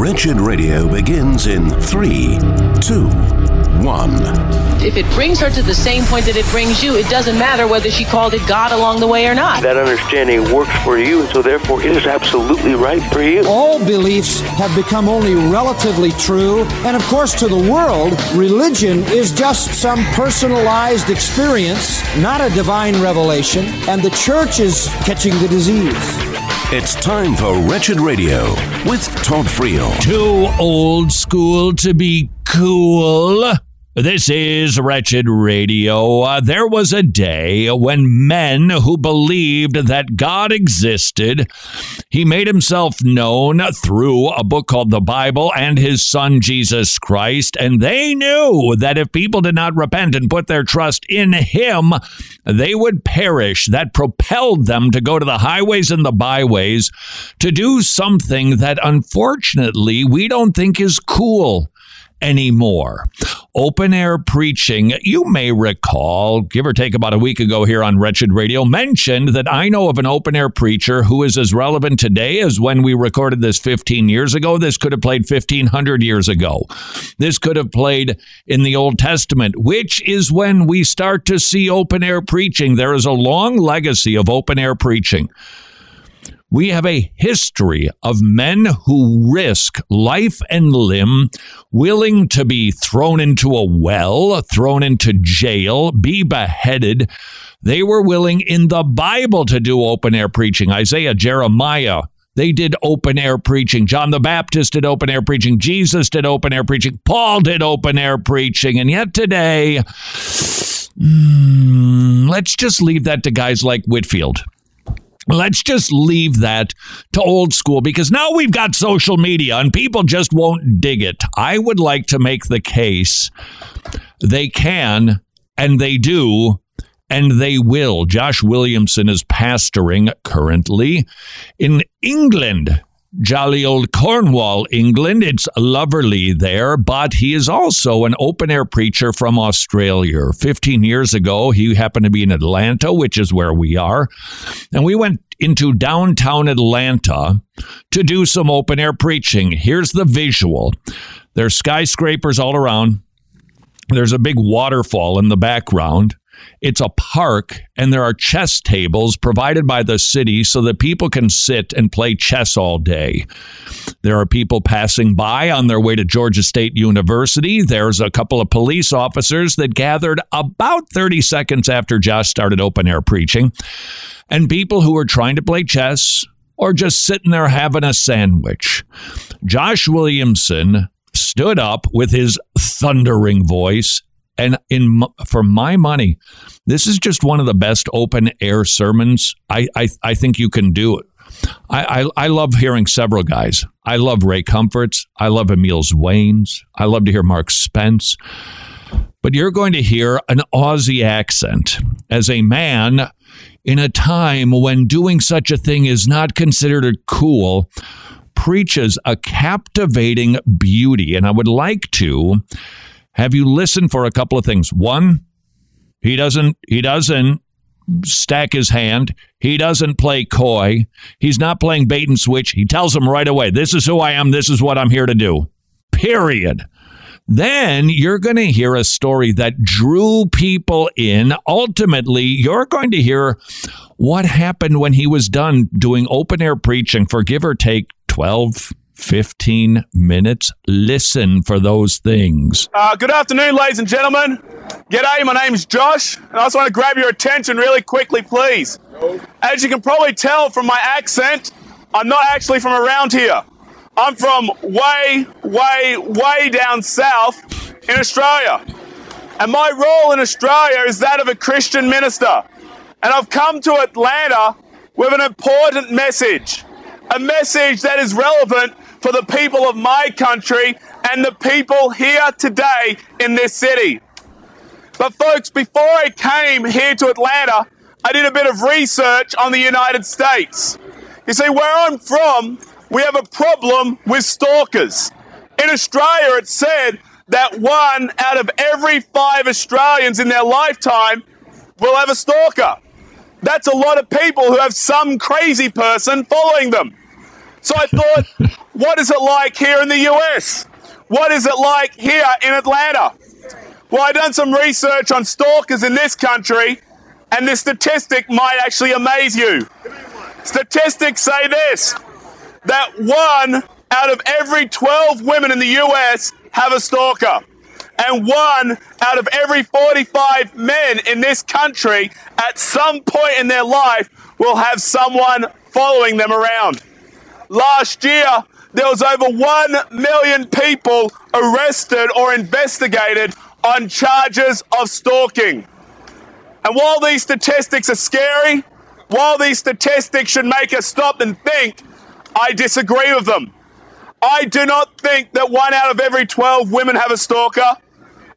Wretched Radio begins in 3, 2, 1. If it brings her to the same point that it brings you, it doesn't matter whether she called it God along the way or not. That understanding works for you, so therefore it is absolutely right for you. All beliefs have become only relatively true, and of course to the world, religion is just some personalized experience, not a divine revelation, and the church is catching the disease. It's time for Wretched Radio with Todd Friel. Too old school to be cool. This is Wretched Radio. There was a day when men who believed that God existed, he made himself known through a book called the Bible and his son Jesus Christ, and they knew that if people did not repent and put their trust in him, they would perish. That propelled them to go to the highways and the byways to do something that unfortunately we don't think is cool anymore. Open air preaching. You may recall, give or take about a week ago here on Wretched Radio, mentioned that I know of an open air preacher who is as relevant today as when we recorded this 15 years ago. This could have played 1,500 years ago. This could have played in the Old Testament, which is when we start to see open air preaching. There is a long legacy of open air preaching. We have a history of men who risk life and limb, willing to be thrown into a well, thrown into jail, be beheaded. They were willing in the Bible to do open air preaching. Isaiah, Jeremiah, they did open air preaching. John the Baptist did open air preaching. Jesus did open air preaching. Paul did open air preaching. And yet today, let's just leave that to guys like Whitfield. Let's just leave that to old school, because now we've got social media and people just won't dig it. I would like to make the case they can, and they do, and they will. Josh Williamson is pastoring currently in England, jolly old Cornwall, England. It's lovely there, but he is also an open-air preacher from Australia. 15 years ago, he happened to be in Atlanta, which is where we are, and we went into downtown Atlanta to do some open-air preaching. Here's the visual. There's skyscrapers all around. There's a big waterfall in the background. It's a park, and there are chess tables provided by the city so that people can sit and play chess all day. There are people passing by on their way to Georgia State University. There's a couple of police officers that gathered about 30 seconds after Josh started open air preaching, and people who were trying to play chess or just sitting there having a sandwich. Josh Williamson stood up with his thundering voice. And for my money, this is just one of the best open air sermons I think you can do it. I love hearing several guys. I love Ray Comfort's. I love Emile Zwayne's. I love to hear Mark Spence. But you're going to hear an Aussie accent as a man in a time when doing such a thing is not considered cool. Preaches a captivating beauty, and I would like to have you listened for a couple of things. One, he doesn't stack his hand. He doesn't play coy. He's not playing bait and switch. He tells them right away, this is who I am. This is what I'm here to do. Period. Then you're going to hear a story that drew people in. Ultimately, you're going to hear what happened when he was done doing open air preaching for give or take 12 15 minutes. Listen for those things. Good afternoon, ladies and gentlemen. G'day, my name's Josh, and I just want to grab your attention really quickly, please. As you can probably tell from my accent, I'm not actually from around here. I'm from way down south in Australia. And my role in Australia is that of a Christian minister. And I've come to Atlanta with an important message. A message that is relevant for the people of my country and the people here today in this city. But folks, before I came here to Atlanta, I did a bit of research on the United States. You see, where I'm from, we have a problem with stalkers. In Australia, it's said that 1 out of every 5 Australians in their lifetime will have a stalker. That's a lot of people who have some crazy person following them. So I thought, what is it like here in the US? What is it like here in Atlanta? Well, I done some research on stalkers in this country, and this statistic might actually amaze you. Statistics say this, that 1 out of every 12 women in the US have a stalker. And 1 out of every 45 men in this country at some point in their life will have someone following them around. Last year, there was over 1 million people arrested or investigated on charges of stalking. And while these statistics are scary, while these statistics should make us stop and think, I disagree with them. I do not think that 1 out of every 12 women have a stalker.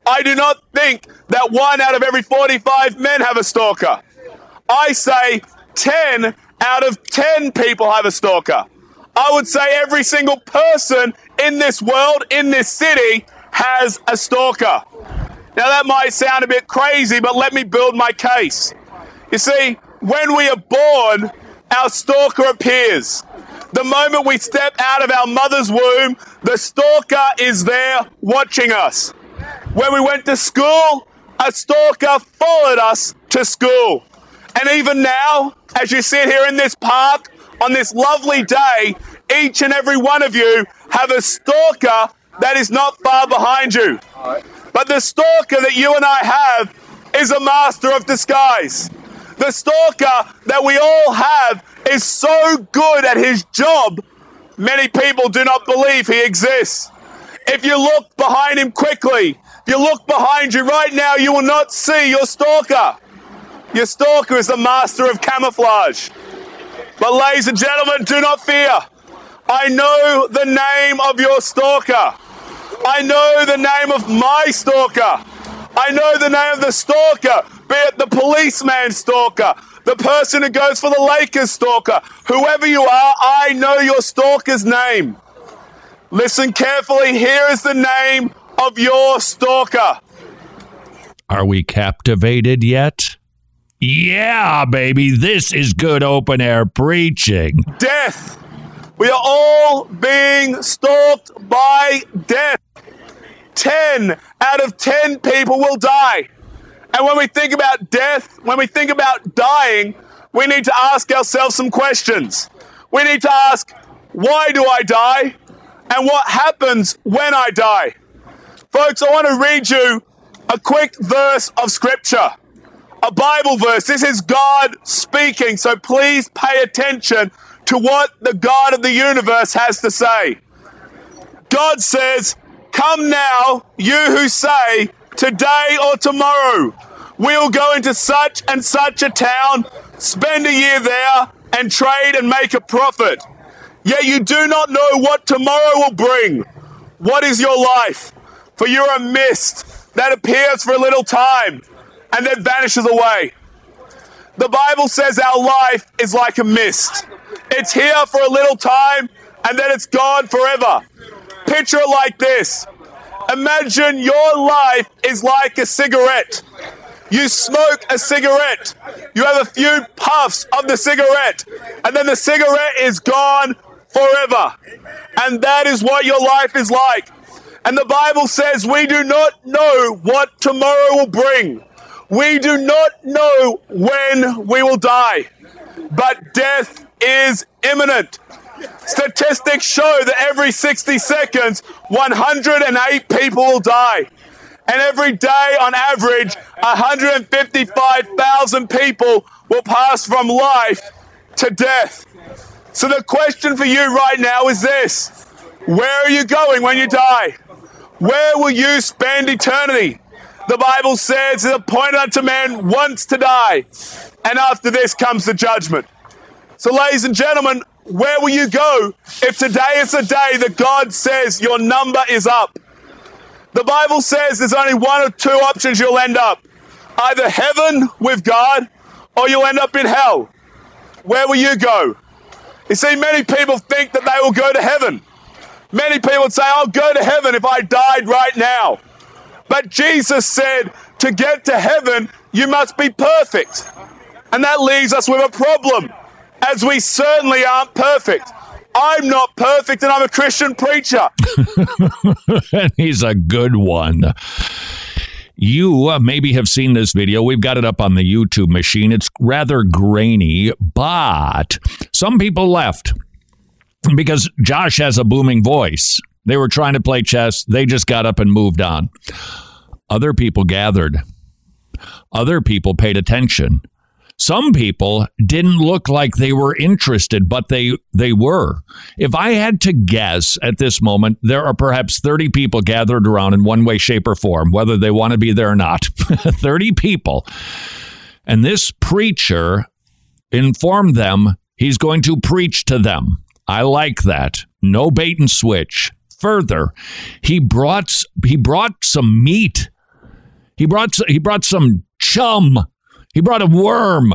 I do not think that 1 out of every 45 men have a stalker. I say 10 out of 10 people have a stalker. I would say every single person in this world, in this city, has a stalker. Now that might sound a bit crazy, but let me build my case. You see, when we are born, our stalker appears. The moment we step out of our mother's womb, the stalker is there watching us. When we went to school, a stalker followed us to school. And even now, as you sit here in this park, on this lovely day, each and every one of you have a stalker that is not far behind you. But the stalker that you and I have is a master of disguise. The stalker that we all have is so good at his job, many people do not believe he exists. If you look behind him quickly, if you look behind you right now, you will not see your stalker. Your stalker is the master of camouflage. But ladies and gentlemen, do not fear. I know the name of your stalker. I know the name of my stalker. I know the name of the stalker, be it the policeman stalker, the person who goes for the Lakers stalker. Whoever you are, I know your stalker's name. Listen carefully. Here is the name of your stalker. Are we captivated yet? Yeah, baby. This is good open air preaching. Death. We are all being stalked by death. 10 out of 10 people will die. And when we think about death, when we think about dying, we need to ask ourselves some questions. We need to ask, why do I die? And what happens when I die? Folks, I want to read you a quick verse of scripture, a Bible verse. This is God speaking, so please pay attention to what the God of the universe has to say. God says, "Come now, you who say, today or tomorrow, we'll go into such and such a town, spend a year there, and trade and make a profit. Yet you do not know what tomorrow will bring. What is your life? For you are a mist that appears for a little time and then vanishes away." The Bible says our life is like a mist. It's here for a little time and then it's gone forever. Picture it like this. Imagine your life is like a cigarette. You smoke a cigarette. You have a few puffs of the cigarette, and then the cigarette is gone forever. And that is what your life is like. And the Bible says we do not know what tomorrow will bring. We do not know when we will die. But death is imminent. Statistics show that every 60 seconds, 108 people will die. And every day, on average, 155,000 people will pass from life to death. So the question for you right now is this. Where are you going when you die? Where will you spend eternity? The Bible says, "It is appointed unto man once to die, and after this comes the judgment." So ladies and gentlemen, where will you go if today is the day that God says your number is up? The Bible says there's only one of two options you'll end up. Either heaven with God or you'll end up in hell. Where will you go? You see, many people think that they will go to heaven. Many people say, "I'll go to heaven if I died right now." But Jesus said, to get to heaven, you must be perfect. And that leaves us with a problem, as we certainly aren't perfect. I'm not perfect and I'm a Christian preacher. And he's a good one. You maybe have seen this video. We've got it up on the YouTube machine. It's rather grainy, but some people left because Josh has a booming voice. They were trying to play chess. They just got up and moved on. Other people gathered. Other people paid attention. Some people didn't look like they were interested, but they were. If I had to guess at this moment, there are perhaps 30 people gathered around in one way, shape, or form, whether they want to be there or not. 30 people. And this preacher informed them he's going to preach to them. I like that. No bait and switch. Further, he brought some meat. He brought some chum. He brought a worm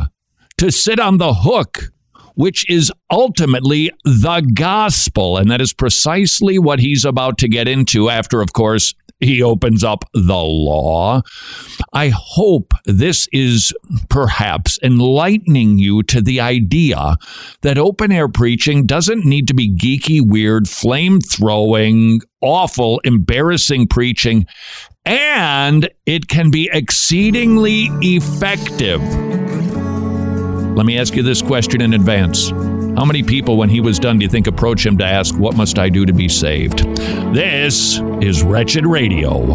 to sit on the hook, which is ultimately the gospel. And that is precisely what he's about to get into after, of course, he opens up the law. I hope this is perhaps enlightening you to the idea that open-air preaching doesn't need to be geeky, weird, flame-throwing, awful, embarrassing preaching, and it can be exceedingly effective. Let me ask you this question in advance. How many people, when he was done, do you think approach him to ask, what must I do to be saved? This is Wretched Radio.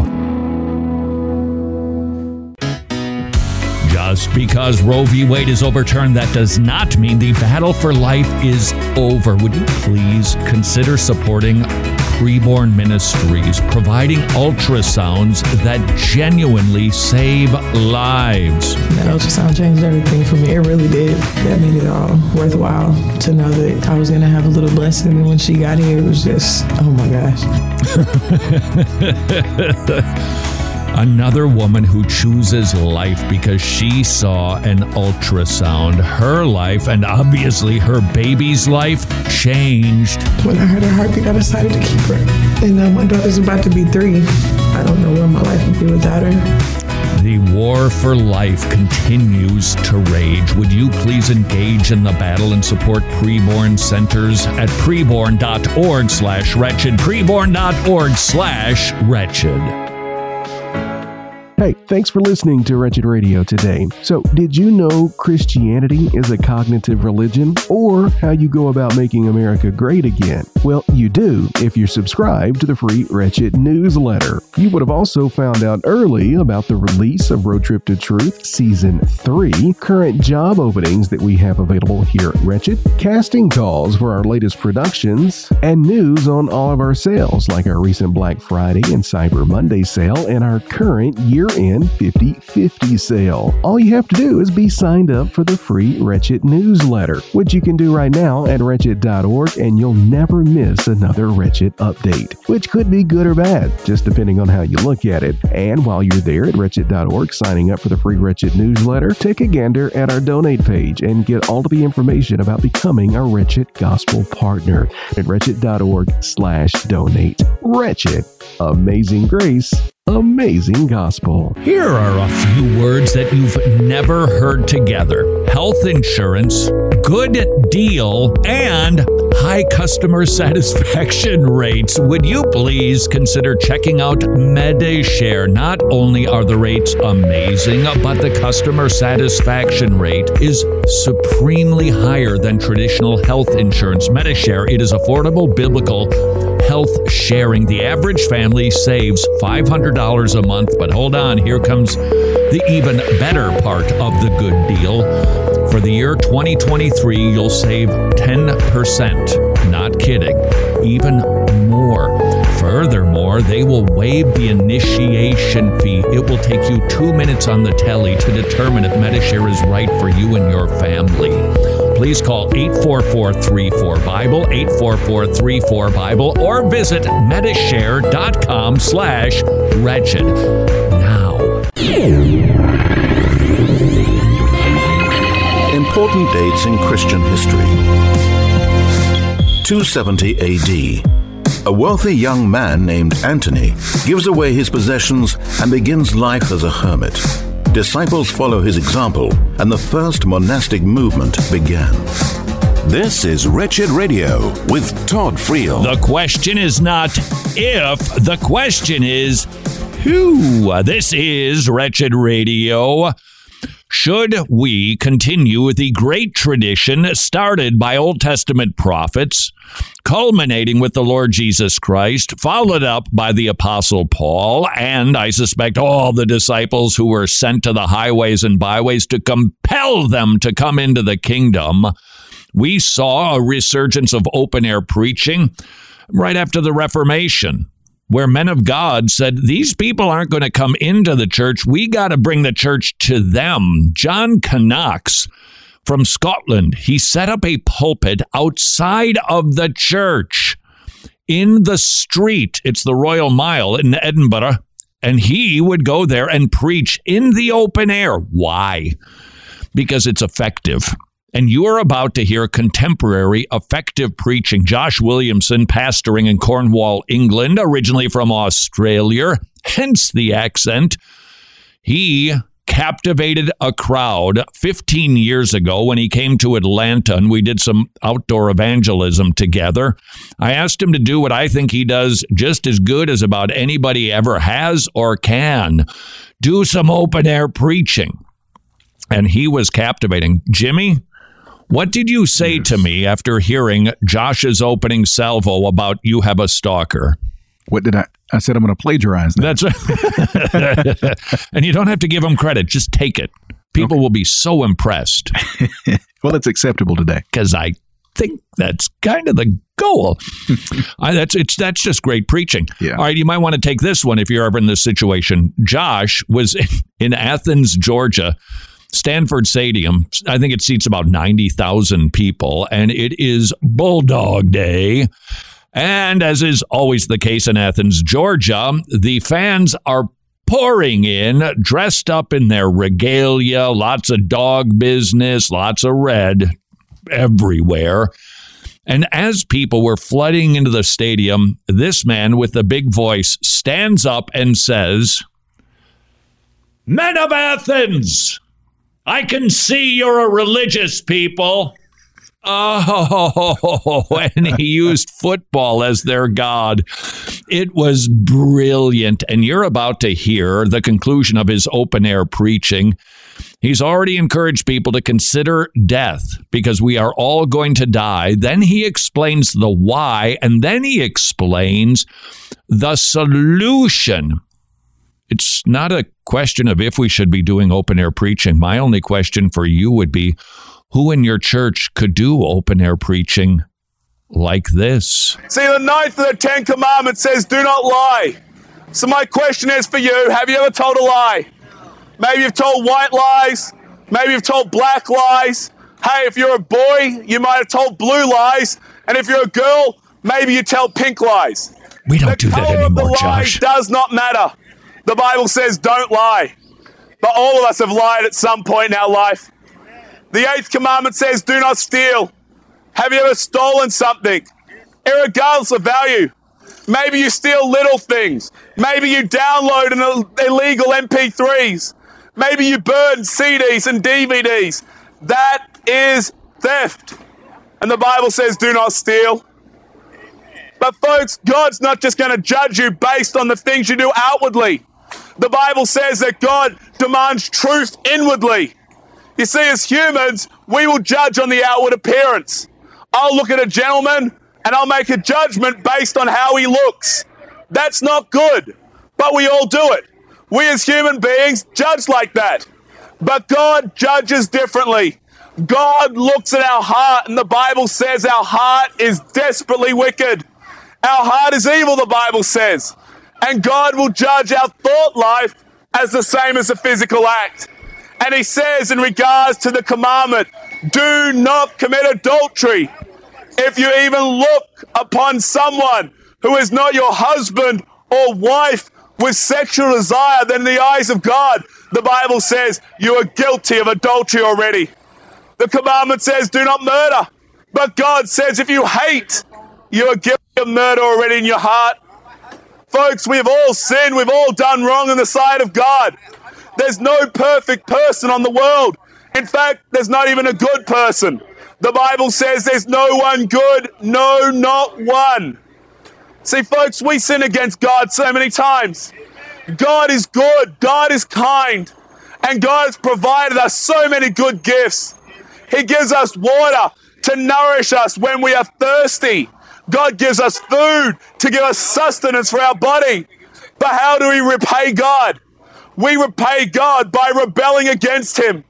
Just because Roe v. Wade is overturned, that does not mean the battle for life is over. Would you please consider supporting Preborn Ministries, providing ultrasounds that genuinely save lives? That ultrasound changed everything for me. It really did. That made it all worthwhile to know that I was going to have a little blessing. And when she got here, it was just, oh my gosh. Another woman who chooses life because she saw an ultrasound. Her life, and obviously her baby's life, changed. When I heard her heartbeat, I decided to keep her. And now my daughter's about to be 3. I don't know where my life would be without her. The war for life continues to rage. Would you please engage in the battle and support Preborn Centers at preborn.org/wretched, preborn.org/wretched. Hey, thanks for listening to Wretched Radio today. So, did you know Christianity is a cognitive religion, or how you go about making America great again? Well, you do if you're subscribed to the free Wretched newsletter. You would have also found out early about the release of Road Trip to Truth Season 3, current job openings that we have available here at Wretched, casting calls for our latest productions, and news on all of our sales, like our recent Black Friday and Cyber Monday sale, and our current year-end 50/50 sale. All you have to do is be signed up for the free Wretched newsletter, which you can do right now at wretched.org, and you'll never miss another Wretched update, which could be good or bad, just depending on how you look at it. And while you're there at wretched.org signing up for the free Wretched newsletter, take a gander at our donate page and get all of the information about becoming a Wretched gospel partner at wretched.org/donate. Wretched. Amazing grace. Amazing gospel. Here are a few words that you've never heard together: health insurance, good deal, and high customer satisfaction rates. Would you please consider checking out MediShare? Not only are the rates amazing, but the customer satisfaction rate is supremely higher than traditional health insurance. MediShare, it is affordable, biblical health sharing. The average family saves $500 a month, but hold on, here comes the even better part of the good deal. For the year 2023, you'll save 10%. Not kidding. Even more. Furthermore, they will waive the initiation fee. It will take you 2 minutes on the telly to determine if MediShare is right for you and your family. Please call 844-34-BIBLE, 844-34-BIBLE, or visit medishare.com/wretched. Now. Important dates in Christian history. 270 AD. A wealthy young man named Antony gives away his possessions and begins life as a hermit. Disciples follow his example, and the first monastic movement began. This is Wretched Radio with Todd Friel. The question is not if, the question is who. This is Wretched Radio. Should we continue with the great tradition started by Old Testament prophets, culminating with the Lord Jesus Christ, followed up by the Apostle Paul, and I suspect all the disciples who were sent to the highways and byways to compel them to come into the kingdom? We saw a resurgence of open-air preaching right after the Reformation, where men of God said, these people aren't going to come into the church. We got to bring the church to them. John Knox from Scotland, he set up a pulpit outside of the church in the street. It's the Royal Mile in Edinburgh. And he would go there and preach in the open air. Why? Because it's effective. And you are about to hear contemporary, effective preaching. Josh Williamson, pastoring in Cornwall, England, originally from Australia, hence the accent. He captivated a crowd 15 years ago when he came to Atlanta, and we did some outdoor evangelism together. I asked him to do what I think he does just as good as about anybody ever has or can. Do some open-air preaching. And he was captivating. Jimmy, what did you say to me after hearing Josh's opening salvo about you have a stalker? What did I said I'm going to plagiarize that. That's right. And you don't have to give him credit. Just take it. People will be so impressed. Well, it's acceptable today. Because I think that's kind of the goal. That's just great preaching. Yeah. All right, you might want to take this one if you're ever in this situation. Josh was in Athens, Georgia. Stanford Stadium, I think it seats about 90,000 people, and it is Bulldog Day. And as is always the case in Athens, Georgia, the fans are pouring in, dressed up in their regalia, lots of dog business, lots of red everywhere. And as people were flooding into the stadium, this man with the big voice stands up and says, "Men of Athens! I can see you're a religious people." Oh, and he used football as their god. It was brilliant. And you're about to hear the conclusion of his open air preaching. He's already encouraged people to consider death because we are all going to die. Then he explains the why, and then he explains the solution. It's not a question of if we should be doing open-air preaching. My only question for you would be, who in your church could do open-air preaching like this? See, the ninth of the Ten Commandments says, do not lie. So my question is for you, have you ever told a lie? Maybe you've told white lies. Maybe you've told black lies. Hey, if you're a boy, you might have told blue lies. And if you're a girl, maybe you tell pink lies. We don't do that anymore, Josh. The color of the lie does not matter. The Bible says don't lie. But all of us have lied at some point in our life. The eighth commandment says do not steal. Have you ever stolen something? Irregardless of value. Maybe you steal little things. Maybe you download an illegal MP3s. Maybe you burn CDs and DVDs. That is theft. And the Bible says do not steal. But folks, God's not just going to judge you based on the things you do outwardly. The Bible says that God demands truth inwardly. You see, as humans, we will judge on the outward appearance. I'll look at a gentleman and I'll make a judgment based on how he looks. That's not good, but we all do it. We as human beings judge like that. But God judges differently. God looks at our heart, and the Bible says our heart is desperately wicked. Our heart is evil, the Bible says. And God will judge our thought life as the same as a physical act. And he says in regards to the commandment, do not commit adultery. If you even look upon someone who is not your husband or wife with sexual desire, then in the eyes of God, the Bible says you are guilty of adultery already. The commandment says do not murder. But God says if you hate, you are guilty of murder already in your heart. Folks, we've all sinned. We've all done wrong in the sight of God. There's no perfect person on the world. In fact, there's not even a good person. The Bible says there's no one good, no, not one. See, folks, we sin against God so many times. God is good, God is kind, and God has provided us so many good gifts. He gives us water to nourish us when we are thirsty. God gives us food to give us sustenance for our body. But how do we repay God? We repay God by rebelling against Him.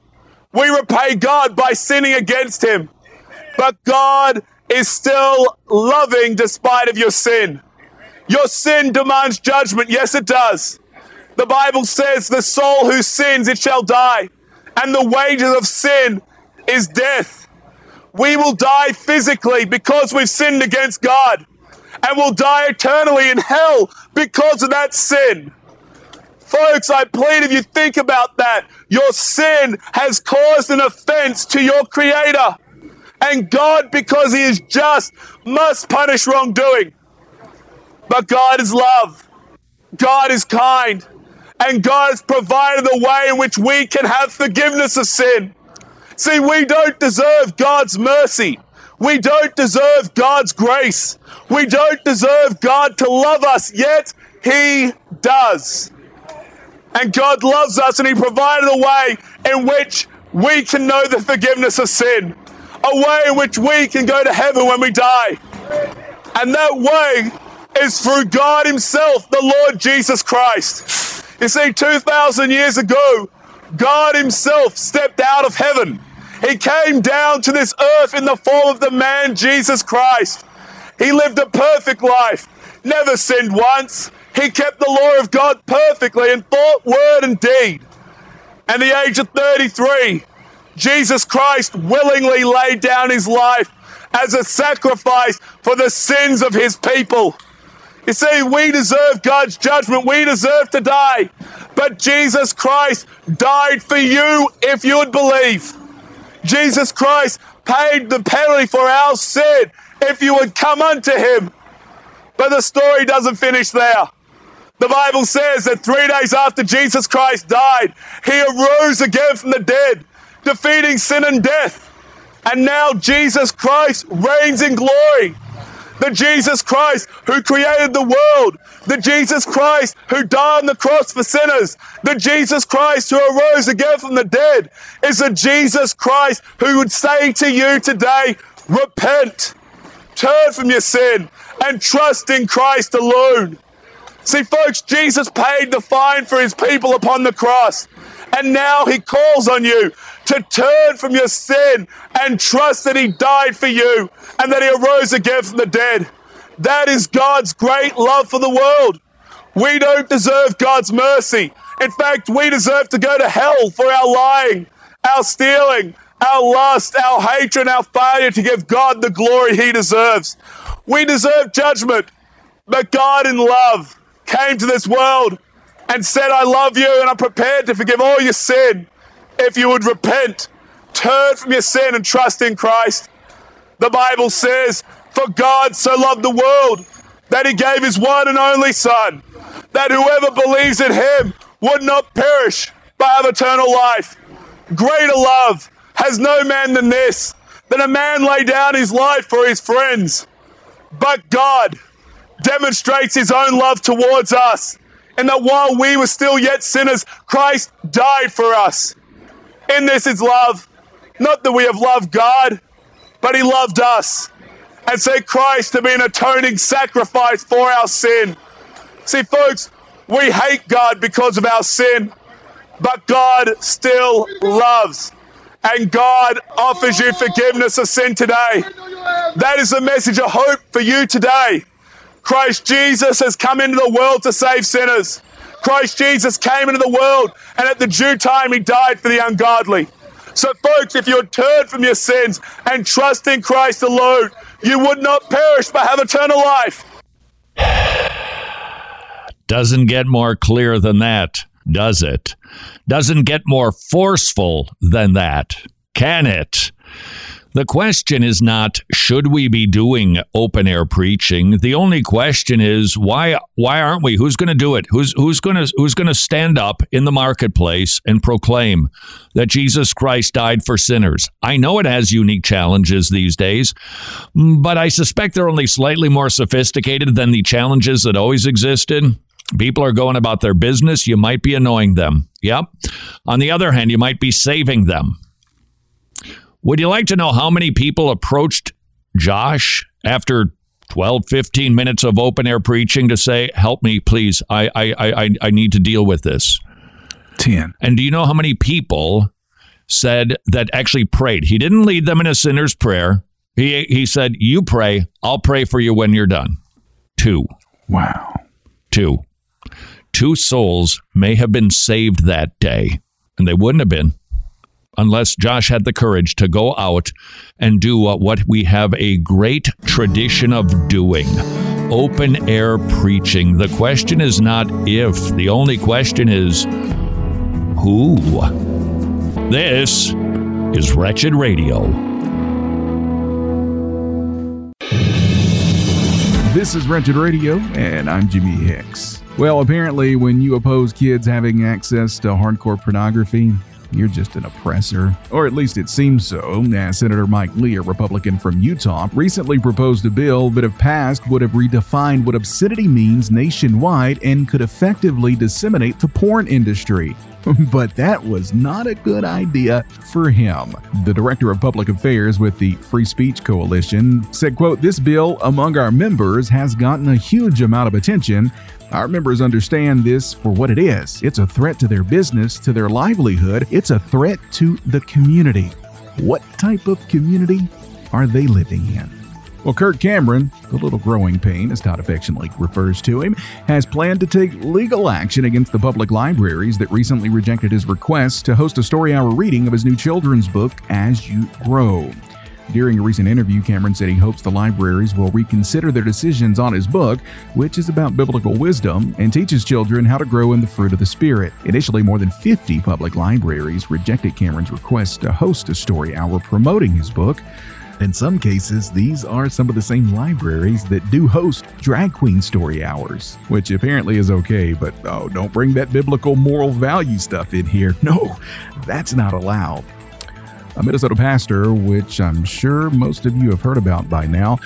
We repay God by sinning against Him. But God is still loving despite of your sin. Your sin demands judgment. Yes, it does. The Bible says the soul who sins, it shall die. And the wages of sin is death. We will die physically because we've sinned against God. And we'll die eternally in hell because of that sin. Folks, I plead if you think about that, your sin has caused an offense to your Creator. And God, because He is just, must punish wrongdoing. But God is love. God is kind. And God has provided the way in which we can have forgiveness of sin. See, we don't deserve God's mercy. We don't deserve God's grace. We don't deserve God to love us, yet He does. And God loves us, and He provided a way in which we can know the forgiveness of sin. A way in which we can go to heaven when we die. And that way is through God Himself, the Lord Jesus Christ. You see, 2,000 years ago, God Himself stepped out of heaven. He came down to this earth in the form of the man Jesus Christ. He lived a perfect life, never sinned once. He kept the law of God perfectly in thought, word, and deed. At the age of 33, Jesus Christ willingly laid down His life as a sacrifice for the sins of His people. You see, we deserve God's judgment. We deserve to die. But Jesus Christ died for you if you would believe. Jesus Christ paid the penalty for our sin if you would come unto Him. But the story doesn't finish there. The Bible says that 3 days after Jesus Christ died, He arose again from the dead, defeating sin and death. And now Jesus Christ reigns in glory. The Jesus Christ who created the world. The Jesus Christ who died on the cross for sinners. The Jesus Christ who arose again from the dead is the Jesus Christ who would say to you today, repent, turn from your sin, and trust in Christ alone. See, folks, Jesus paid the fine for His people upon the cross. And now He calls on you to turn from your sin and trust that He died for you and that He arose again from the dead. That is God's great love for the world. We don't deserve God's mercy. In fact, we deserve to go to hell for our lying, our stealing, our lust, our hatred, our failure to give God the glory He deserves. We deserve judgment, but God in love came to this world and said, I love you and I'm prepared to forgive all your sin if you would repent, turn from your sin and trust in Christ. The Bible says, for God so loved the world that He gave His one and only Son, that whoever believes in Him would not perish but have eternal life. Greater love has no man than this, that a man lay down his life for his friends. But God demonstrates His own love towards us, and that while we were still yet sinners, Christ died for us. In this is love, not that we have loved God, but He loved us, and sent Christ to be an atoning sacrifice for our sin. See, folks, we hate God because of our sin, but God still loves, and God offers you forgiveness of sin today. That is the message of hope for you today. Christ Jesus has come into the world to save sinners. Christ Jesus came into the world, and at the due time He died for the ungodly. So folks, if you would turn from your sins and trust in Christ alone, you would not perish but have eternal life. Doesn't get more clear than that, does it? Doesn't get more forceful than that, can it? The question is not, should we be doing open air preaching? The only question is, why aren't we? Who's going to do it? Who's going to stand up in the marketplace and proclaim that Jesus Christ died for sinners? I know it has unique challenges these days, but I suspect they're only slightly more sophisticated than the challenges that always existed. People are going about their business. You might be annoying them. Yep. On the other hand, you might be saving them. Would you like to know how many people approached Josh after 12, 15 minutes of open air preaching to say, help me, please. I need to deal with this. 10. And do you know how many people said that actually prayed? He didn't lead them in a sinner's prayer. He said, you pray. I'll pray for you when you're done. 2. Wow. 2. 2 souls may have been saved that day, and they wouldn't have been unless Josh had the courage to go out and do what we have a great tradition of doing, open air preaching. The question is not if, the only question is who. This is Wretched Radio. This is Wretched Radio, and I'm Jimmy Hicks. Well, apparently when you oppose kids having access to hardcore pornography, you're just an oppressor, or at least it seems so. Senator Mike Lee, a Republican from Utah, recently proposed a bill that, if passed, would have redefined what obscenity means nationwide and could effectively disseminate the porn industry. But that was not a good idea for him. The director of public affairs with the Free Speech Coalition said, quote, "This bill among our members has gotten a huge amount of attention. Our members understand this for what it is. It's a threat to their business, to their livelihood. It's a threat to the community." What type of community are they living in? Well, Kirk Cameron, the little growing pain, as Todd affectionately refers to him, has planned to take legal action against the public libraries that recently rejected his request to host a story hour reading of his new children's book, As You Grow. During a recent interview, Cameron said he hopes the libraries will reconsider their decisions on his book, which is about biblical wisdom and teaches children how to grow in the fruit of the Spirit. Initially, more than 50 public libraries rejected Cameron's request to host a story hour promoting his book. In some cases, these are some of the same libraries that do host drag queen story hours, which apparently is okay, but oh, don't bring that biblical moral value stuff in here. No, that's not allowed. A Minnesota pastor, which I'm sure most of you have heard about by now,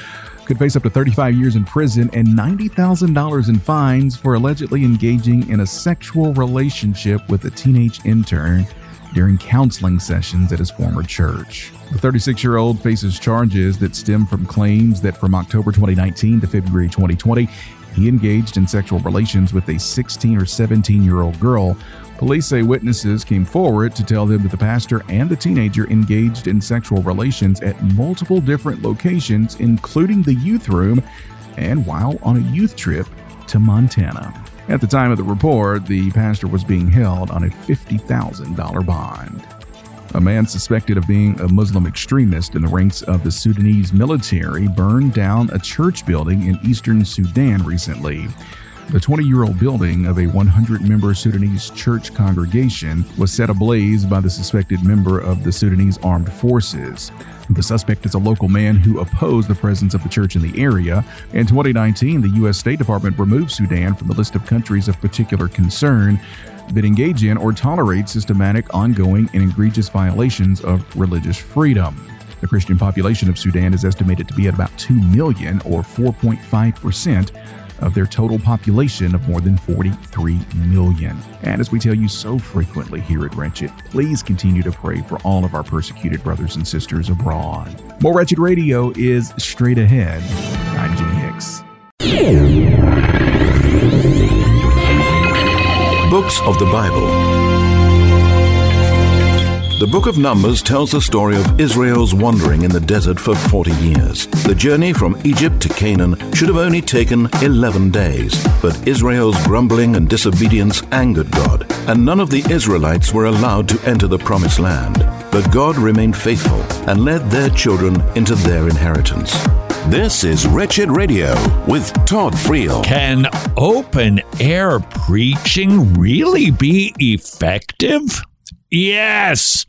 could face up to 35 years in prison and $90,000 in fines for allegedly engaging in a sexual relationship with a teenage intern during counseling sessions at his former church. The 36-year-old faces charges that stem from claims that from October 2019 to February 2020, he engaged in sexual relations with a 16 or 17-year-old girl. Police say witnesses came forward to tell them that the pastor and the teenager engaged in sexual relations at multiple different locations, including the youth room and while on a youth trip to Montana. At the time of the report, the pastor was being held on a $50,000 bond. A man suspected of being a Muslim extremist in the ranks of the Sudanese military burned down a church building in eastern Sudan recently. The 20-year-old building of a 100-member Sudanese church congregation was set ablaze by the suspected member of the Sudanese armed forces. The suspect is a local man who opposed the presence of the church in the area. In 2019, the U.S. State Department removed Sudan from the list of countries of particular concern that engage in or tolerate systematic, ongoing, and egregious violations of religious freedom. The Christian population of Sudan is estimated to be at about 2 million, or 4.5%, of their total population of more than 43 million. And as we tell you so frequently here at Wretched, please continue to pray for all of our persecuted brothers and sisters abroad. More Wretched Radio is straight ahead. I'm Jimmy Hicks. Books of the Bible. The book of Numbers tells the story of Israel's wandering in the desert for 40 years. The journey from Egypt to Canaan should have only taken 11 days, but Israel's grumbling and disobedience angered God, and none of the Israelites were allowed to enter the promised land. But God remained faithful and led their children into their inheritance. This is Wretched Radio with Todd Friel. Can open air preaching really be effective? Yes,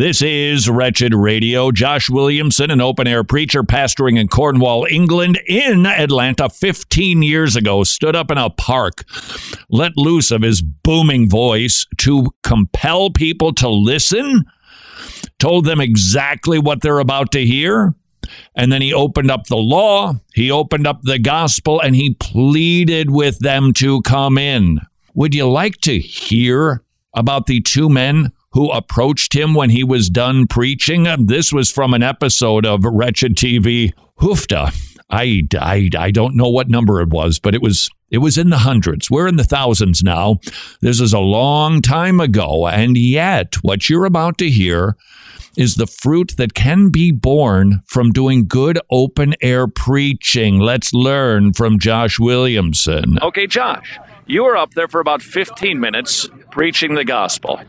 This is Wretched Radio. Josh Williamson, an open-air preacher pastoring in Cornwall, England, in Atlanta 15 years ago, stood up in a park, let loose of his booming voice to compel people to listen, told them exactly what they're about to hear, and then he opened up the law, he opened up the gospel, and he pleaded with them to come in. Would you like to hear about the two men who approached him when he was done preaching? This was from an episode of Wretched TV. Hoofta. I don't know what number it was, but it was in the hundreds. We're in the thousands now. This is a long time ago, and yet what you're about to hear is the fruit that can be born from doing good open-air preaching. Let's learn from Josh Williamson. Okay, Josh, you were up there for about 15 minutes preaching the gospel.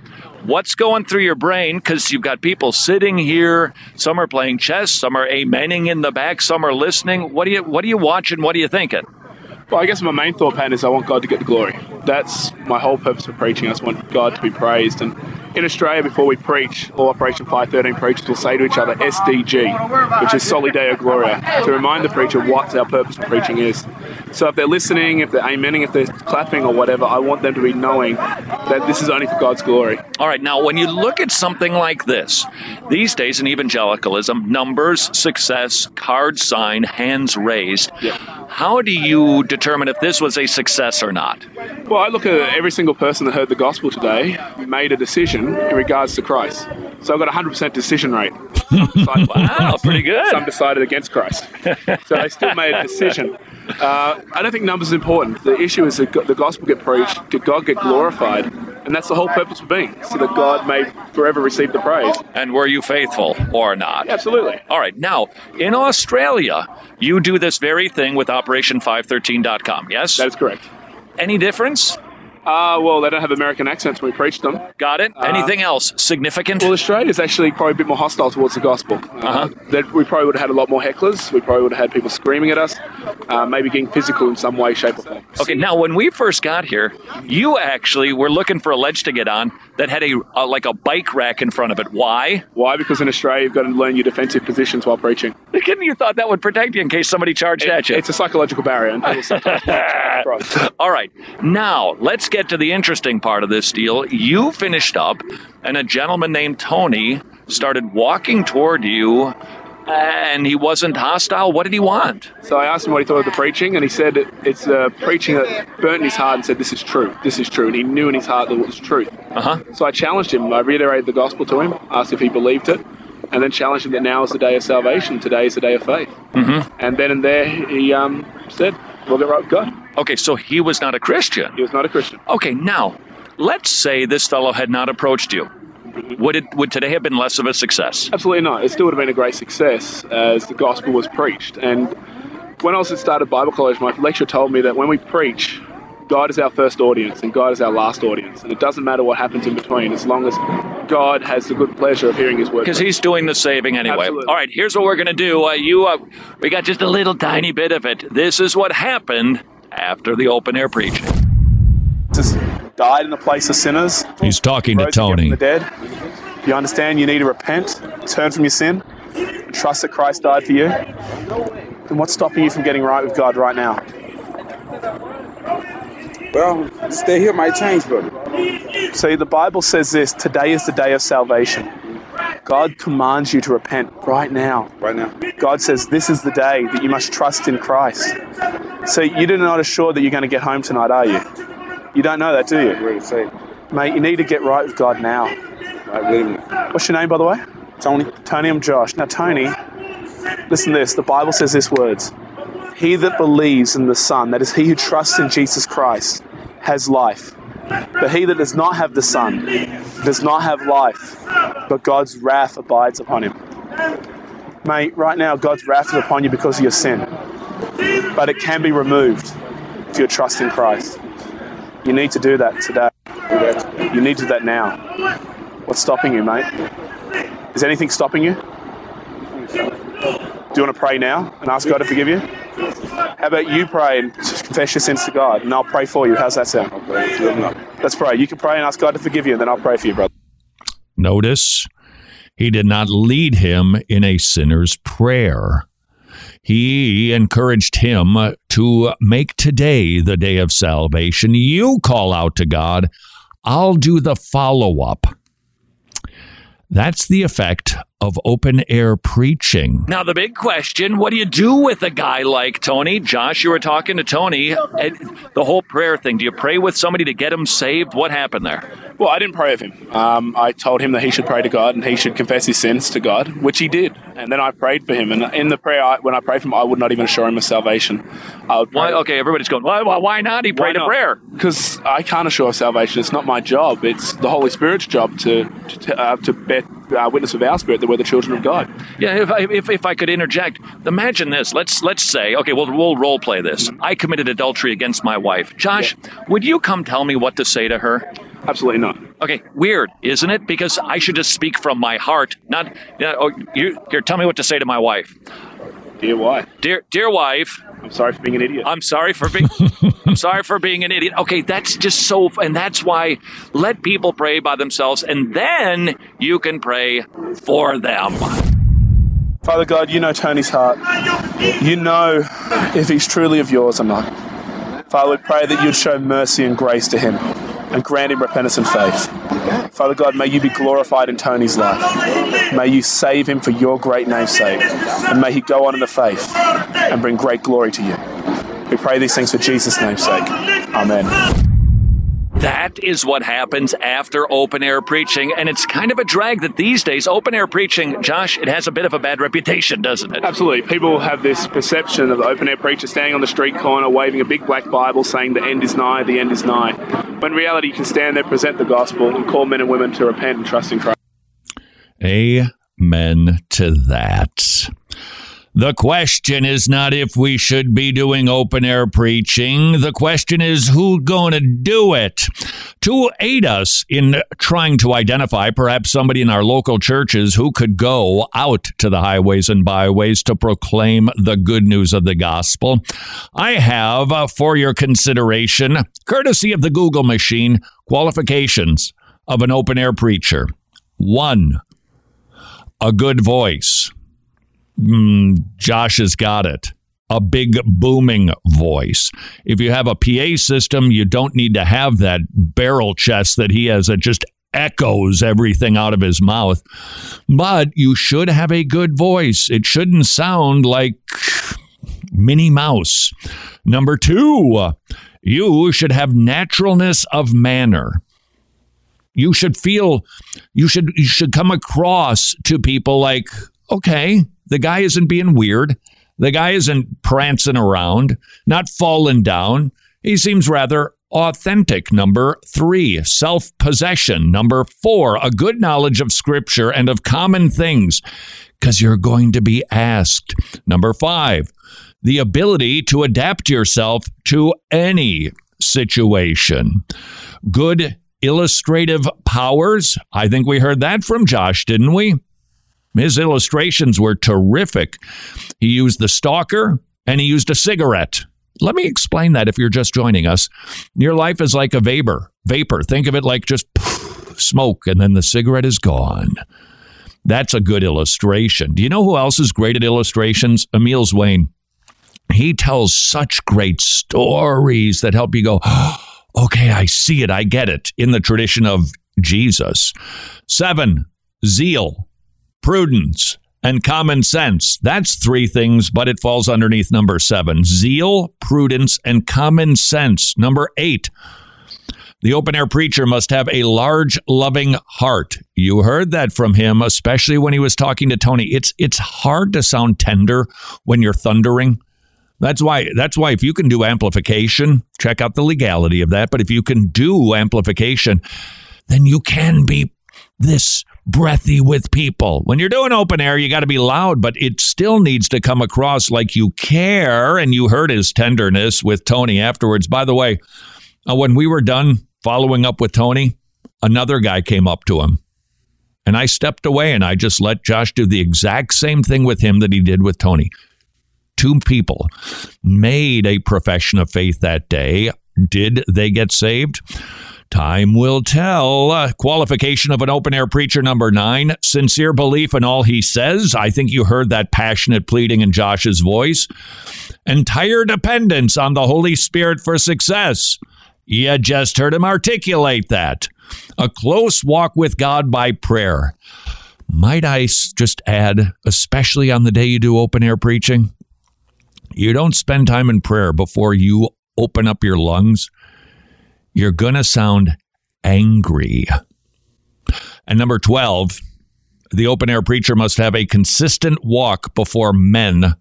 What's going through your brain? Because you've got people sitting here. Some are playing chess. Some are amening in the back. Some are listening. What are you watching? What are you thinking? Well, I guess my main thought pattern is I want God to get the glory. That's my whole purpose of preaching. I just want God to be praised. And in Australia, before we preach, all Operation 513 preachers will say to each other SDG, which is Soli Deo Gloria, to remind the preacher what our purpose of preaching is. So if they're listening, if they're amening, if they're clapping or whatever, I want them to be knowing that this is only for God's glory. All right, now when you look at something like this, these days in evangelicalism, numbers, success, card sign, hands raised, yep. How do you determine if this was a success or not? Well, I look at every single person that heard the gospel today made a decision in regards to Christ. So I've got a 100% decision rate. Wow, pretty good. Some decided against Christ. So they still made a decision. I don't think numbers is important. The issue is that the gospel get preached, did God get glorified? And that's the whole purpose of being, so that God may forever receive the praise. And were you faithful or not? Yeah, absolutely. All right. Now, in Australia, you do this very thing with Operation513.com, yes? That is correct. Any difference? Well, they don't have American accents when we preach them. Got it. Anything else significant? Well, Australia's actually probably a bit more hostile towards the gospel. We probably would have had a lot more hecklers. We probably would have had people screaming at us, maybe getting physical in some way, shape, or form. Okay, now when we first got here, you actually were looking for a ledge to get on that had a bike rack in front of it. Why? Why? Because in Australia, you've got to learn your defensive positions while preaching. You thought that would protect you in case somebody charged at you. It's a psychological barrier. All right. Now, let's get to the interesting part of this deal. You finished up, and a gentleman named Tony started walking toward you, and he wasn't hostile. What did he want? So I asked him what he thought of the preaching, and he said it's preaching that burnt in his heart and said, this is true. This is true. And he knew in his heart that it was truth. So I challenged him. I reiterated the gospel to him, asked if he believed it, and then challenged him that now is the day of salvation. Today is the day of faith. And then and there he said, we'll get right with God. Okay, so he was not a Christian. He was not a Christian. Okay, now, let's say this fellow had not approached you. Would today have been less of a success? Absolutely not. It still would have been a great success as the gospel was preached. And when I was at started Bible college, my lecturer told me that when we preach, God is our first audience and God is our last audience. And it doesn't matter what happens in between as long as God has the good pleasure of hearing his word. Because he's doing the saving anyway. Absolutely. All right, here's what we're going to do. We got just a little tiny bit of it. This is what happened after the open-air preaching. Just died in the place of sinners. He's talking to Tony. The dead. You understand you need to repent, turn from your sin, trust that Christ died for you. Then what's stopping you from getting right with God right now? Well, stay here might change, brother. See, the Bible says this, today is the day of salvation. God commands you to repent right now. Right now. God says this is the day that you must trust in Christ. So you're not assured that you're going to get home tonight, are you? You don't know that, do you? Mate, you need to get right with God now. What's your name, by the way? Tony. Tony, I'm Josh. Now, Tony, listen to this. The Bible says these words. He that believes in the Son, that is he who trusts in Jesus Christ, has life. But he that does not have the Son does not have life, but God's wrath abides upon him. Mate, right now, God's wrath is upon you because of your sin. But it can be removed if you trust in Christ. You need to do that today. You need to do that now. What's stopping you, mate? Is anything stopping you? Do you want to pray now and ask God to forgive you? How about you pray and confess your sins to God, and I'll pray for you. How's that sound? Let's pray. You can pray and ask God to forgive you, and then I'll pray for you, brother. Notice He did not lead him in a sinner's prayer. He encouraged him to make today the day of salvation. You call out to God. I'll do the follow-up. That's the effect of open-air preaching. Now, the big question, what do you do with a guy like Tony? Josh, you were talking to Tony. The whole prayer thing, do you pray with somebody to get him saved? What happened there? Well, I didn't pray with him. I told him that he should pray to God and he should confess his sins to God, which he did. And then I prayed for him. And in the prayer, when I prayed for him, I would not even assure him of salvation. Why? Okay, everybody's going, why not? He prayed a prayer. Because I can't assure of salvation. It's not my job. It's the Holy Spirit's job to bear witness with our spirit that we're the children of God. Yeah, if I could interject, imagine this. Let's say, okay, we'll role play this. I committed adultery against my wife. Josh, would you come tell me what to say to her? Absolutely not. Okay, weird, isn't it? Because I should just speak from my heart, not here. Tell me what to say to my wife. Dear wife. Dear wife. I'm sorry for being an idiot. I'm sorry for being an idiot. Okay, that's just so, and that's why let people pray by themselves, and then you can pray for them. Father God, you know Tony's heart. You know if he's truly of yours or not. Father, we pray that you'd show mercy and grace to him and grant him repentance and faith. Father God, may you be glorified in Tony's life. May you save him for your great name's sake. And may he go on in the faith and bring great glory to you. We pray these things for Jesus' name's sake. Amen. That is what happens after open-air preaching, and it's kind of a drag that these days, open-air preaching, Josh, it has a bit of a bad reputation, doesn't it? Absolutely. People have this perception of the open-air preacher standing on the street corner, waving a big black Bible, saying the end is nigh, the end is nigh. When in reality, you can stand there, present the gospel, and call men and women to repent and trust in Christ. Amen to that. The question is not if we should be doing open-air preaching. The question is who's going to do it. To aid us in trying to identify perhaps somebody in our local churches who could go out to the highways and byways to proclaim the good news of the gospel, I have for your consideration, courtesy of the Google machine, qualifications of an open-air preacher. 1, a good voice. Josh has got it. A big booming voice. If you have a PA system, you don't need to have that barrel chest that he has that just echoes everything out of his mouth. But you should have a good voice. It shouldn't sound like Minnie Mouse. 2, you should have naturalness of manner. You should feel, you should come across to people like, okay, the guy isn't being weird. The guy isn't prancing around, not falling down. He seems rather authentic. 3, self-possession. 4, a good knowledge of Scripture and of common things, because you're going to be asked. 5, the ability to adapt yourself to any situation. Good illustrative powers. I think we heard that from Josh, didn't we? His illustrations were terrific. He used the stalker and he used a cigarette. Let me explain that if you're just joining us. Your life is like a vapor. Think of it like just smoke and then the cigarette is gone. That's a good illustration. Do you know who else is great at illustrations? Emile Zwayne. He tells such great stories that help you go, okay, I see it, I get it, in the tradition of Jesus. 7, zeal. Prudence and common sense. That's 3 things, but it falls underneath 7. Zeal, prudence, and common sense. 8, the open-air preacher must have a large, loving heart. You heard that from him, especially when he was talking to Tony. It's hard to sound tender when you're thundering. That's why if you can do amplification, check out the legality of that, but if you can do amplification, then you can be this breathy with people. When you're doing open air, you got to be loud, but it still needs to come across like you care. And you heard his tenderness with Tony afterwards. By the way, when we were done following up with Tony, another guy came up to him. And I stepped away and I just let Josh do the exact same thing with him that he did with Tony. 2 people made a profession of faith that day. Did they get saved? Time will tell. Qualification of an open-air preacher, number 9. Sincere belief in all he says. I think you heard that passionate pleading in Josh's voice. Entire dependence on the Holy Spirit for success. You just heard him articulate that. A close walk with God by prayer. Might I just add, especially on the day you do open-air preaching, you don't spend time in prayer before you open up your lungs. You're going to sound angry. And number 12, the open-air preacher must have a consistent walk before men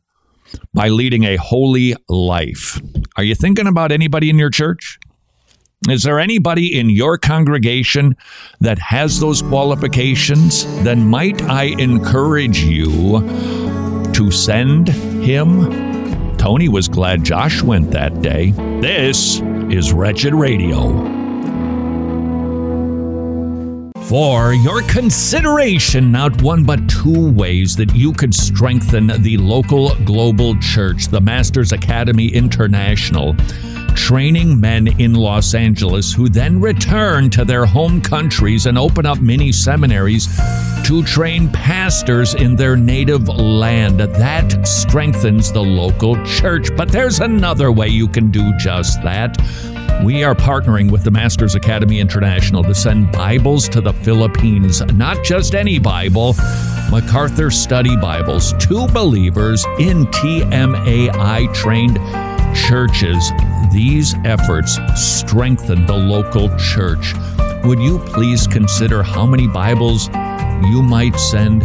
by leading a holy life. Are you thinking about anybody in your church? Is there anybody in your congregation that has those qualifications? Then might I encourage you to send him? Tony was glad Josh went that day. This is Wretched Radio. For your consideration, not one but two ways that you could strengthen the local global church, the Master's Academy International, training men in Los Angeles who then return to their home countries and open up mini seminaries to train pastors in their native land. That strengthens the local church. But there's another way you can do just that. We are partnering with the Master's Academy International to send Bibles to the Philippines. Not just any Bible, MacArthur Study Bibles to believers in TMAI-trained churches. These efforts strengthen the local church. Would you please consider how many Bibles you might send,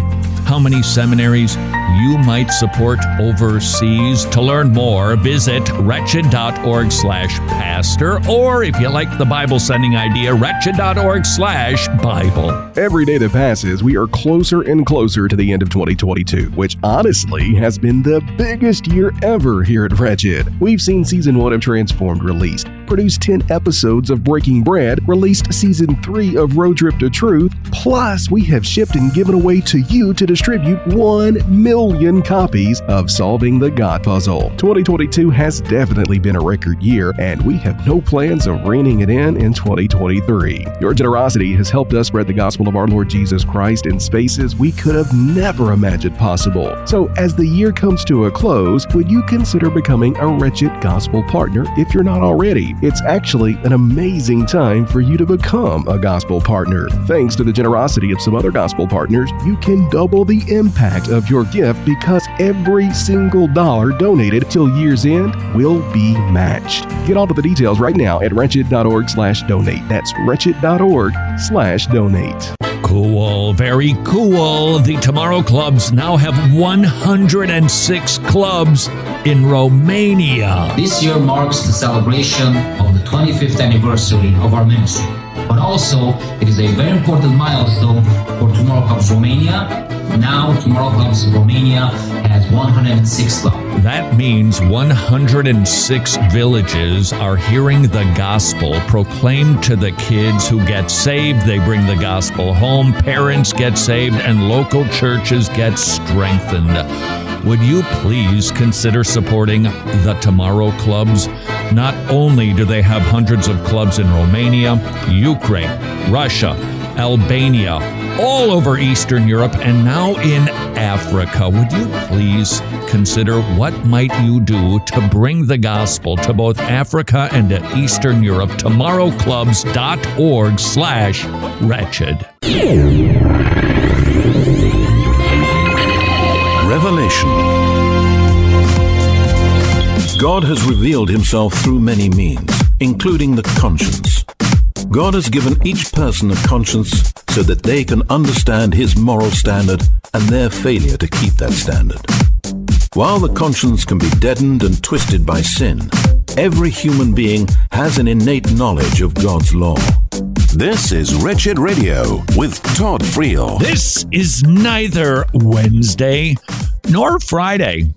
how many seminaries you might support overseas? To learn more, visit wretched.org/pastor, or if you like the Bible sending idea, wretched.org/Bible. Every day that passes, we are closer and closer to the end of 2022, which honestly has been the biggest year ever here at Wretched. We've seen season 1 of Transformed released, produced 10 episodes of Breaking Bread, released season 3 of Road Trip to Truth, plus we have shipped and given away to you to distribute 1 million copies of Solving the God Puzzle. 2022 has definitely been a record year, and we have no plans of reining it in 2023. Your generosity has helped us spread the gospel of our Lord Jesus Christ in spaces we could have never imagined possible. So as the year comes to a close, would you consider becoming a Wretched Gospel partner if you're not already? It's actually an amazing time for you to become a gospel partner. Thanks to the generosity of some other gospel partners, you can double the impact of your gift because every single dollar donated till year's end will be matched. Get all of the details right now at wretched.org/donate. That's wretched.org/donate. Cool, very cool. The Tomorrow Clubs now have 106 clubs in Romania. This year marks the celebration of the 25th anniversary of our ministry, but also it is a very important milestone for Tomorrow Clubs Romania. Now Tomorrow Clubs Romania has 106 clubs. That means 106 villages are hearing the gospel proclaimed to the kids who get saved. They bring the gospel home. Parents get saved and local churches get strengthened. Would you please consider supporting the Tomorrow Clubs? Not only do they have hundreds of clubs in Romania, Ukraine, Russia, Albania, all over Eastern Europe, and now in Africa. Would you please consider what might you do to bring the gospel to both Africa and to Eastern Europe? Tomorrowclubs.org/wretched. Revelation. God has revealed himself through many means, including the conscience. God has given each person a conscience so that they can understand his moral standard and their failure to keep that standard. While the conscience can be deadened and twisted by sin, every human being has an innate knowledge of God's law. This is Wretched Radio with Todd Friel. This is neither Wednesday nor Friday.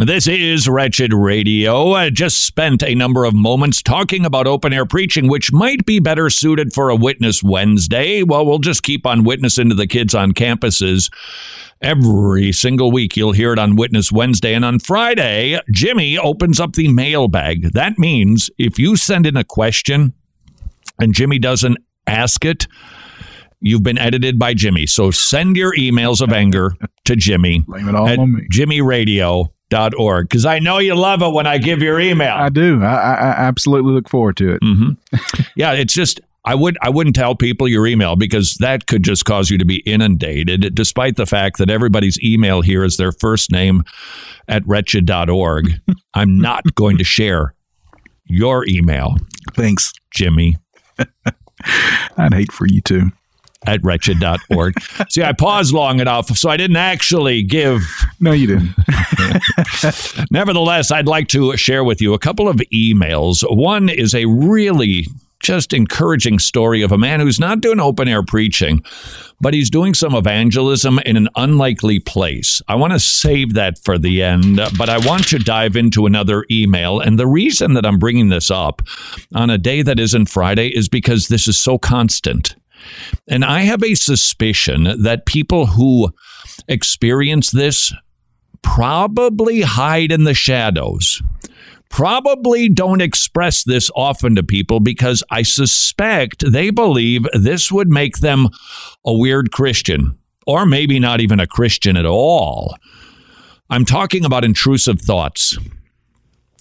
This is Wretched Radio. I just spent a number of moments talking about open-air preaching, which might be better suited for a Witness Wednesday. Well, we'll just keep on witnessing to the kids on campuses. Every single week, you'll hear it on Witness Wednesday. And on Friday, Jimmy opens up the mailbag. That means if you send in a question, and Jimmy doesn't ask it, you've been edited by Jimmy. So send your emails of anger to Jimmy at JimmyRadio.org, because I know you love it when I give your email. I do. I absolutely look forward to it. Mm-hmm. Yeah, it's just I wouldn't tell people your email, because that could just cause you to be inundated, despite the fact that everybody's email here is their first name at wretched.org. I'm not going to share your email. Thanks, Jimmy. I'd hate for you to. At wretched.org. See, I paused long enough, so I didn't actually give. No, you didn't. Nevertheless, I'd like to share with you a couple of emails. One is a really just encouraging story of a man who's not doing open-air preaching, but he's doing some evangelism in an unlikely place. I want to save that for the end, but I want to dive into another email. And the reason that I'm bringing this up on a day that isn't Friday is because this is so constant. And I have a suspicion that people who experience this probably hide in the shadows, probably don't express this often to people, because I suspect they believe this would make them a weird Christian, or maybe not even a Christian at all. I'm talking about intrusive thoughts.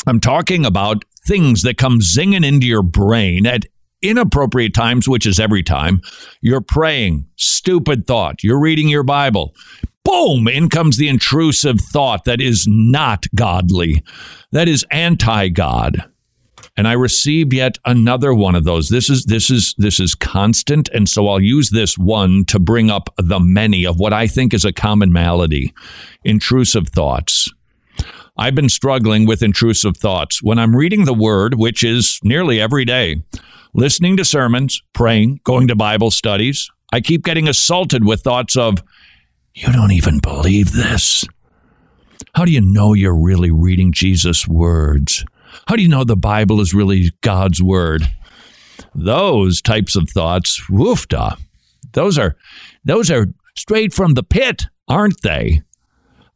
I'm talking about things that come zinging into your brain at inappropriate times, which is every time you're praying. Stupid thought. You're reading your Bible. Boom! In comes the intrusive thought that is not godly, that is anti-God. And I received yet another one of those. This is constant, and so I'll use this one to bring up the many of what I think is a common malady: intrusive thoughts. I've been struggling with intrusive thoughts when I'm reading the Word, which is nearly every day, listening to sermons, praying, going to Bible studies. I keep getting assaulted with thoughts of, you don't even believe this. How do you know you're really reading Jesus' words? How do you know the Bible is really God's Word? Those types of thoughts, woofda, those are straight from the pit, aren't they?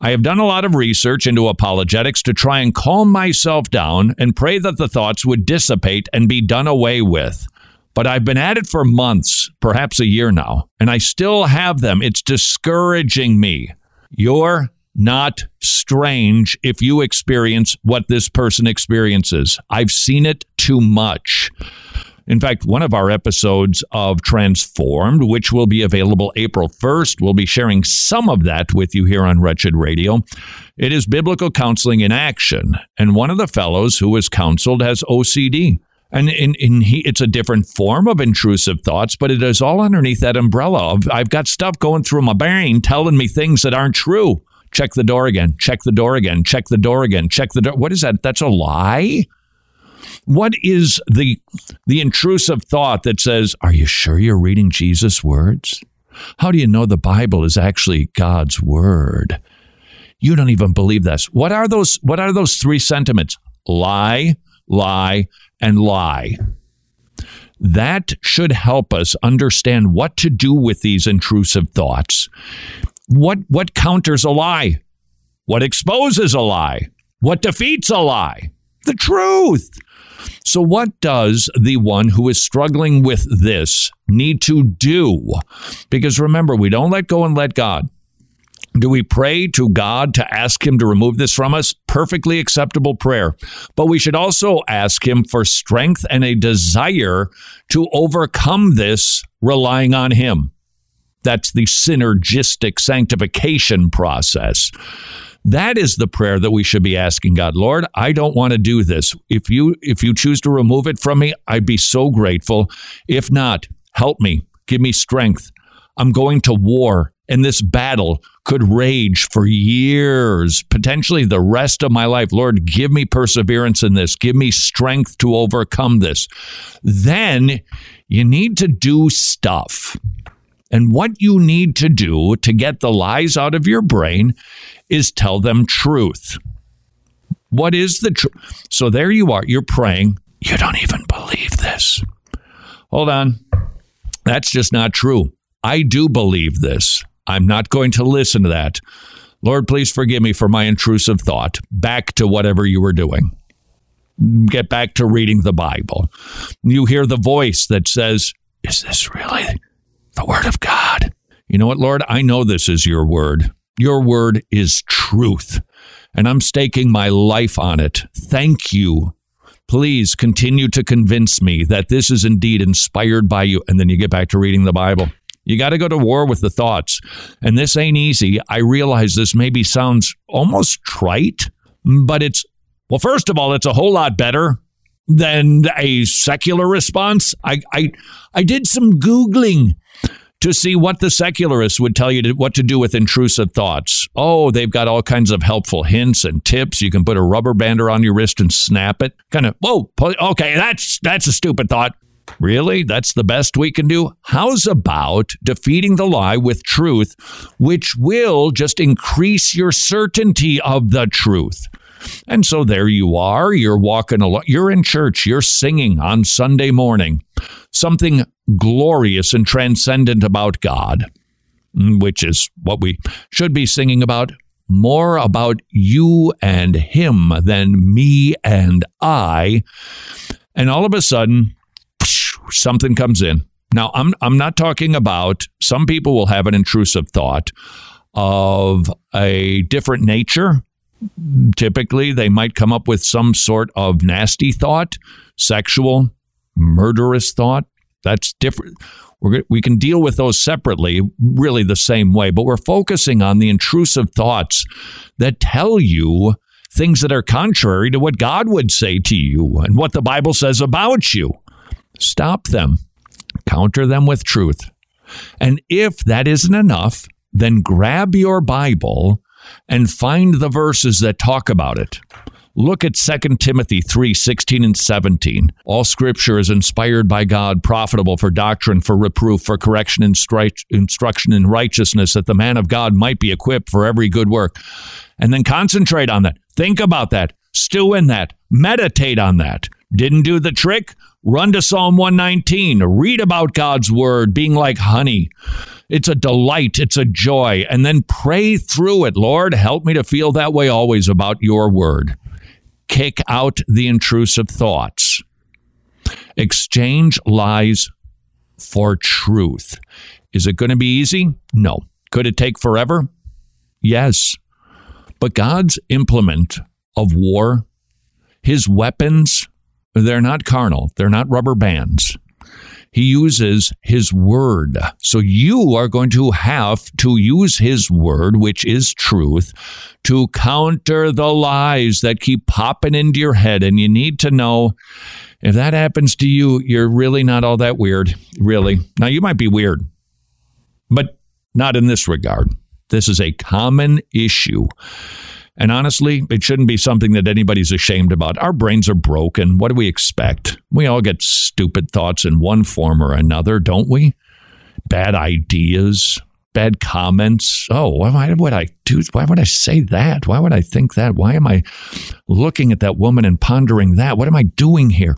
I have done a lot of research into apologetics to try and calm myself down and pray that the thoughts would dissipate and be done away with. But I've been at it for months, perhaps a year now, and I still have them. It's discouraging me. You're not strange if you experience what this person experiences. I've seen it too much. In fact, one of our episodes of Transformed, which will be available April 1st, we'll be sharing some of that with you here on Wretched Radio. It is biblical counseling in action. And one of the fellows who was counseled has OCD. And it's a different form of intrusive thoughts, but it is all underneath that umbrella of, I've got stuff going through my brain telling me things that aren't true. Check the door again. Check the door again. Check the door again. Check the door. What is that? That's a lie? What is the intrusive thought that says, are you sure you're reading Jesus' words? How do you know the Bible is actually God's Word? You don't even believe this. What are those three sentiments? Lie, lie, and lie. That should help us understand what to do with these intrusive thoughts. What counters a lie? What exposes a lie? What defeats a lie? The truth. So what does the one who is struggling with this need to do? Because remember, we don't let go and let God. Do we pray to God to ask him to remove this from us? Perfectly acceptable prayer. But we should also ask him for strength and a desire to overcome this, relying on him. That's the synergistic sanctification process. That is the prayer that we should be asking God. Lord, I don't want to do this. If you choose to remove it from me, I'd be so grateful. If not, help me. Give me strength. I'm going to war, and this battle could rage for years, potentially the rest of my life. Lord, give me perseverance in this. Give me strength to overcome this. Then you need to do stuff. And what you need to do to get the lies out of your brain is tell them truth. What is the truth? So there you are. You're praying. You don't even believe this. Hold on. That's just not true. I do believe this. I'm not going to listen to that. Lord, please forgive me for my intrusive thought. Back to whatever you were doing. get back to reading the Bible. You hear the voice that says, is this really the Word of God? You know what, Lord? I know this is your Word. Your Word is truth, and I'm staking my life on it. Thank you. Please continue to convince me that this is indeed inspired by you. And then you get back to reading the Bible. You got to go to war with the thoughts. And this ain't easy. I realize this maybe sounds almost trite, but it's, well, first of all, it's a whole lot better than a secular response. I did some Googling to see what the secularists would tell you to, what to do with intrusive thoughts. Oh, they've got all kinds of helpful hints and tips. You can put a rubber band around your wrist and snap it. Kind of, whoa, okay, that's a stupid thought. Really? That's the best we can do? How's about defeating the lie with truth, which will just increase your certainty of the truth? And so there you are. You're walking along. You're in church. You're singing on Sunday morning. Something glorious and transcendent about God, which is what we should be singing about. More about you and him than me and I. And all of a sudden, something comes in. Now, I'm not talking about, some people will have an intrusive thought of a different nature. Typically, they might come up with some sort of nasty thought, sexual, murderous thought. That's different. We can deal with those separately, really the same way. But we're focusing on the intrusive thoughts that tell you things that are contrary to what God would say to you and what the Bible says about you. Stop them. Counter them with truth. And if that isn't enough, then grab your Bible and find the verses that talk about it. Look at 2 Timothy 3:16 and 17. All scripture is inspired by God, profitable for doctrine, for reproof, for correction, instruction in righteousness, that the man of God might be equipped for every good work. And then concentrate on that. Think about that. Stew in that. Meditate on that. Didn't do the trick? Run to Psalm 119. Read about God's word being like honey. It's a delight. It's a joy. And then pray through it. Lord, help me to feel that way always about your word. Kick out the intrusive thoughts. Exchange lies for truth. Is it going to be easy? No. Could it take forever? Yes. But God's implement of war, his weapons, they're not carnal. They're not rubber bands. He uses his word. So you are going to have to use his word, which is truth, to counter the lies that keep popping into your head. And you need to know, if that happens to you, you're really not all that weird, really. Now, you might be weird, but not in this regard. This is a common issue. And honestly, it shouldn't be something that anybody's ashamed about. Our brains are broken. What do we expect? We all get stupid thoughts in one form or another, don't we? Bad ideas, bad comments. Oh, why would I do? Why would I say that? Why would I think that? Why am I looking at that woman and pondering that? What am I doing here?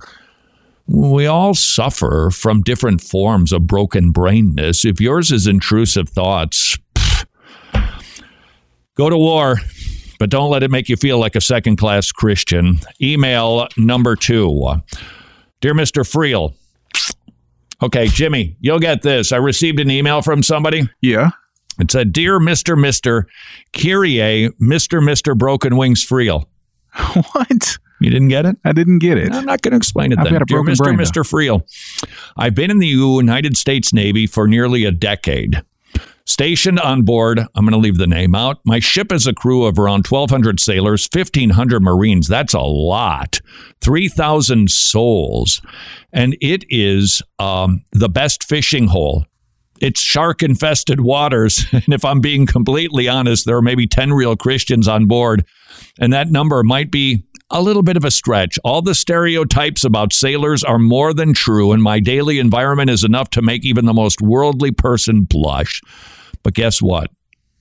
We all suffer from different forms of broken brainness. If yours is intrusive thoughts, go to war. But don't let it make you feel like a second-class Christian. Email number 2. Dear Mr. Friel. Okay, Jimmy, you'll get this. I received an email from somebody. Yeah. It said, Dear Mr. Kyrie, Mr. Broken Wings Friel. What? You didn't get it? I didn't get it. I'm not going to explain it then. I've got a broken brain. Dear Mr. Friel, I've been in the United States Navy for nearly a decade. Stationed on board, I'm going to leave the name out, my ship is a crew of around 1,200 sailors, 1,500 Marines, that's a lot, 3,000 souls, and it is the best fishing hole. It's shark-infested waters, and if I'm being completely honest, there are maybe 10 real Christians on board, and that number might be a little bit of a stretch. All the stereotypes about sailors are more than true, and my daily environment is enough to make even the most worldly person blush. But guess what?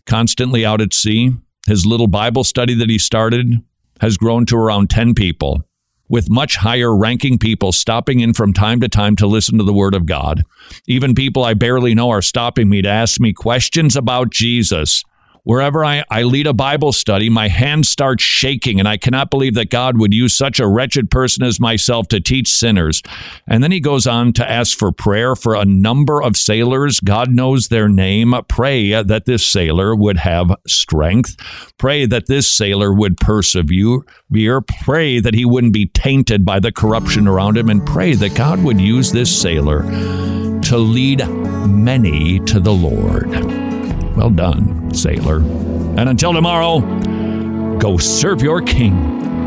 Constantly out at sea, his little Bible study that he started has grown to around 10 people, with much higher-ranking people stopping in from time to time to listen to the Word of God. Even people I barely know are stopping me to ask me questions about Jesus. Wherever I lead a Bible study, my hands start shaking, and I cannot believe that God would use such a wretched person as myself to teach sinners. And then he goes on to ask for prayer for a number of sailors. God knows their name. Pray that this sailor would have strength. Pray that this sailor would persevere. Pray that he wouldn't be tainted by the corruption around him. And pray that God would use this sailor to lead many to the Lord. Well done, sailor. And until tomorrow, go serve your king.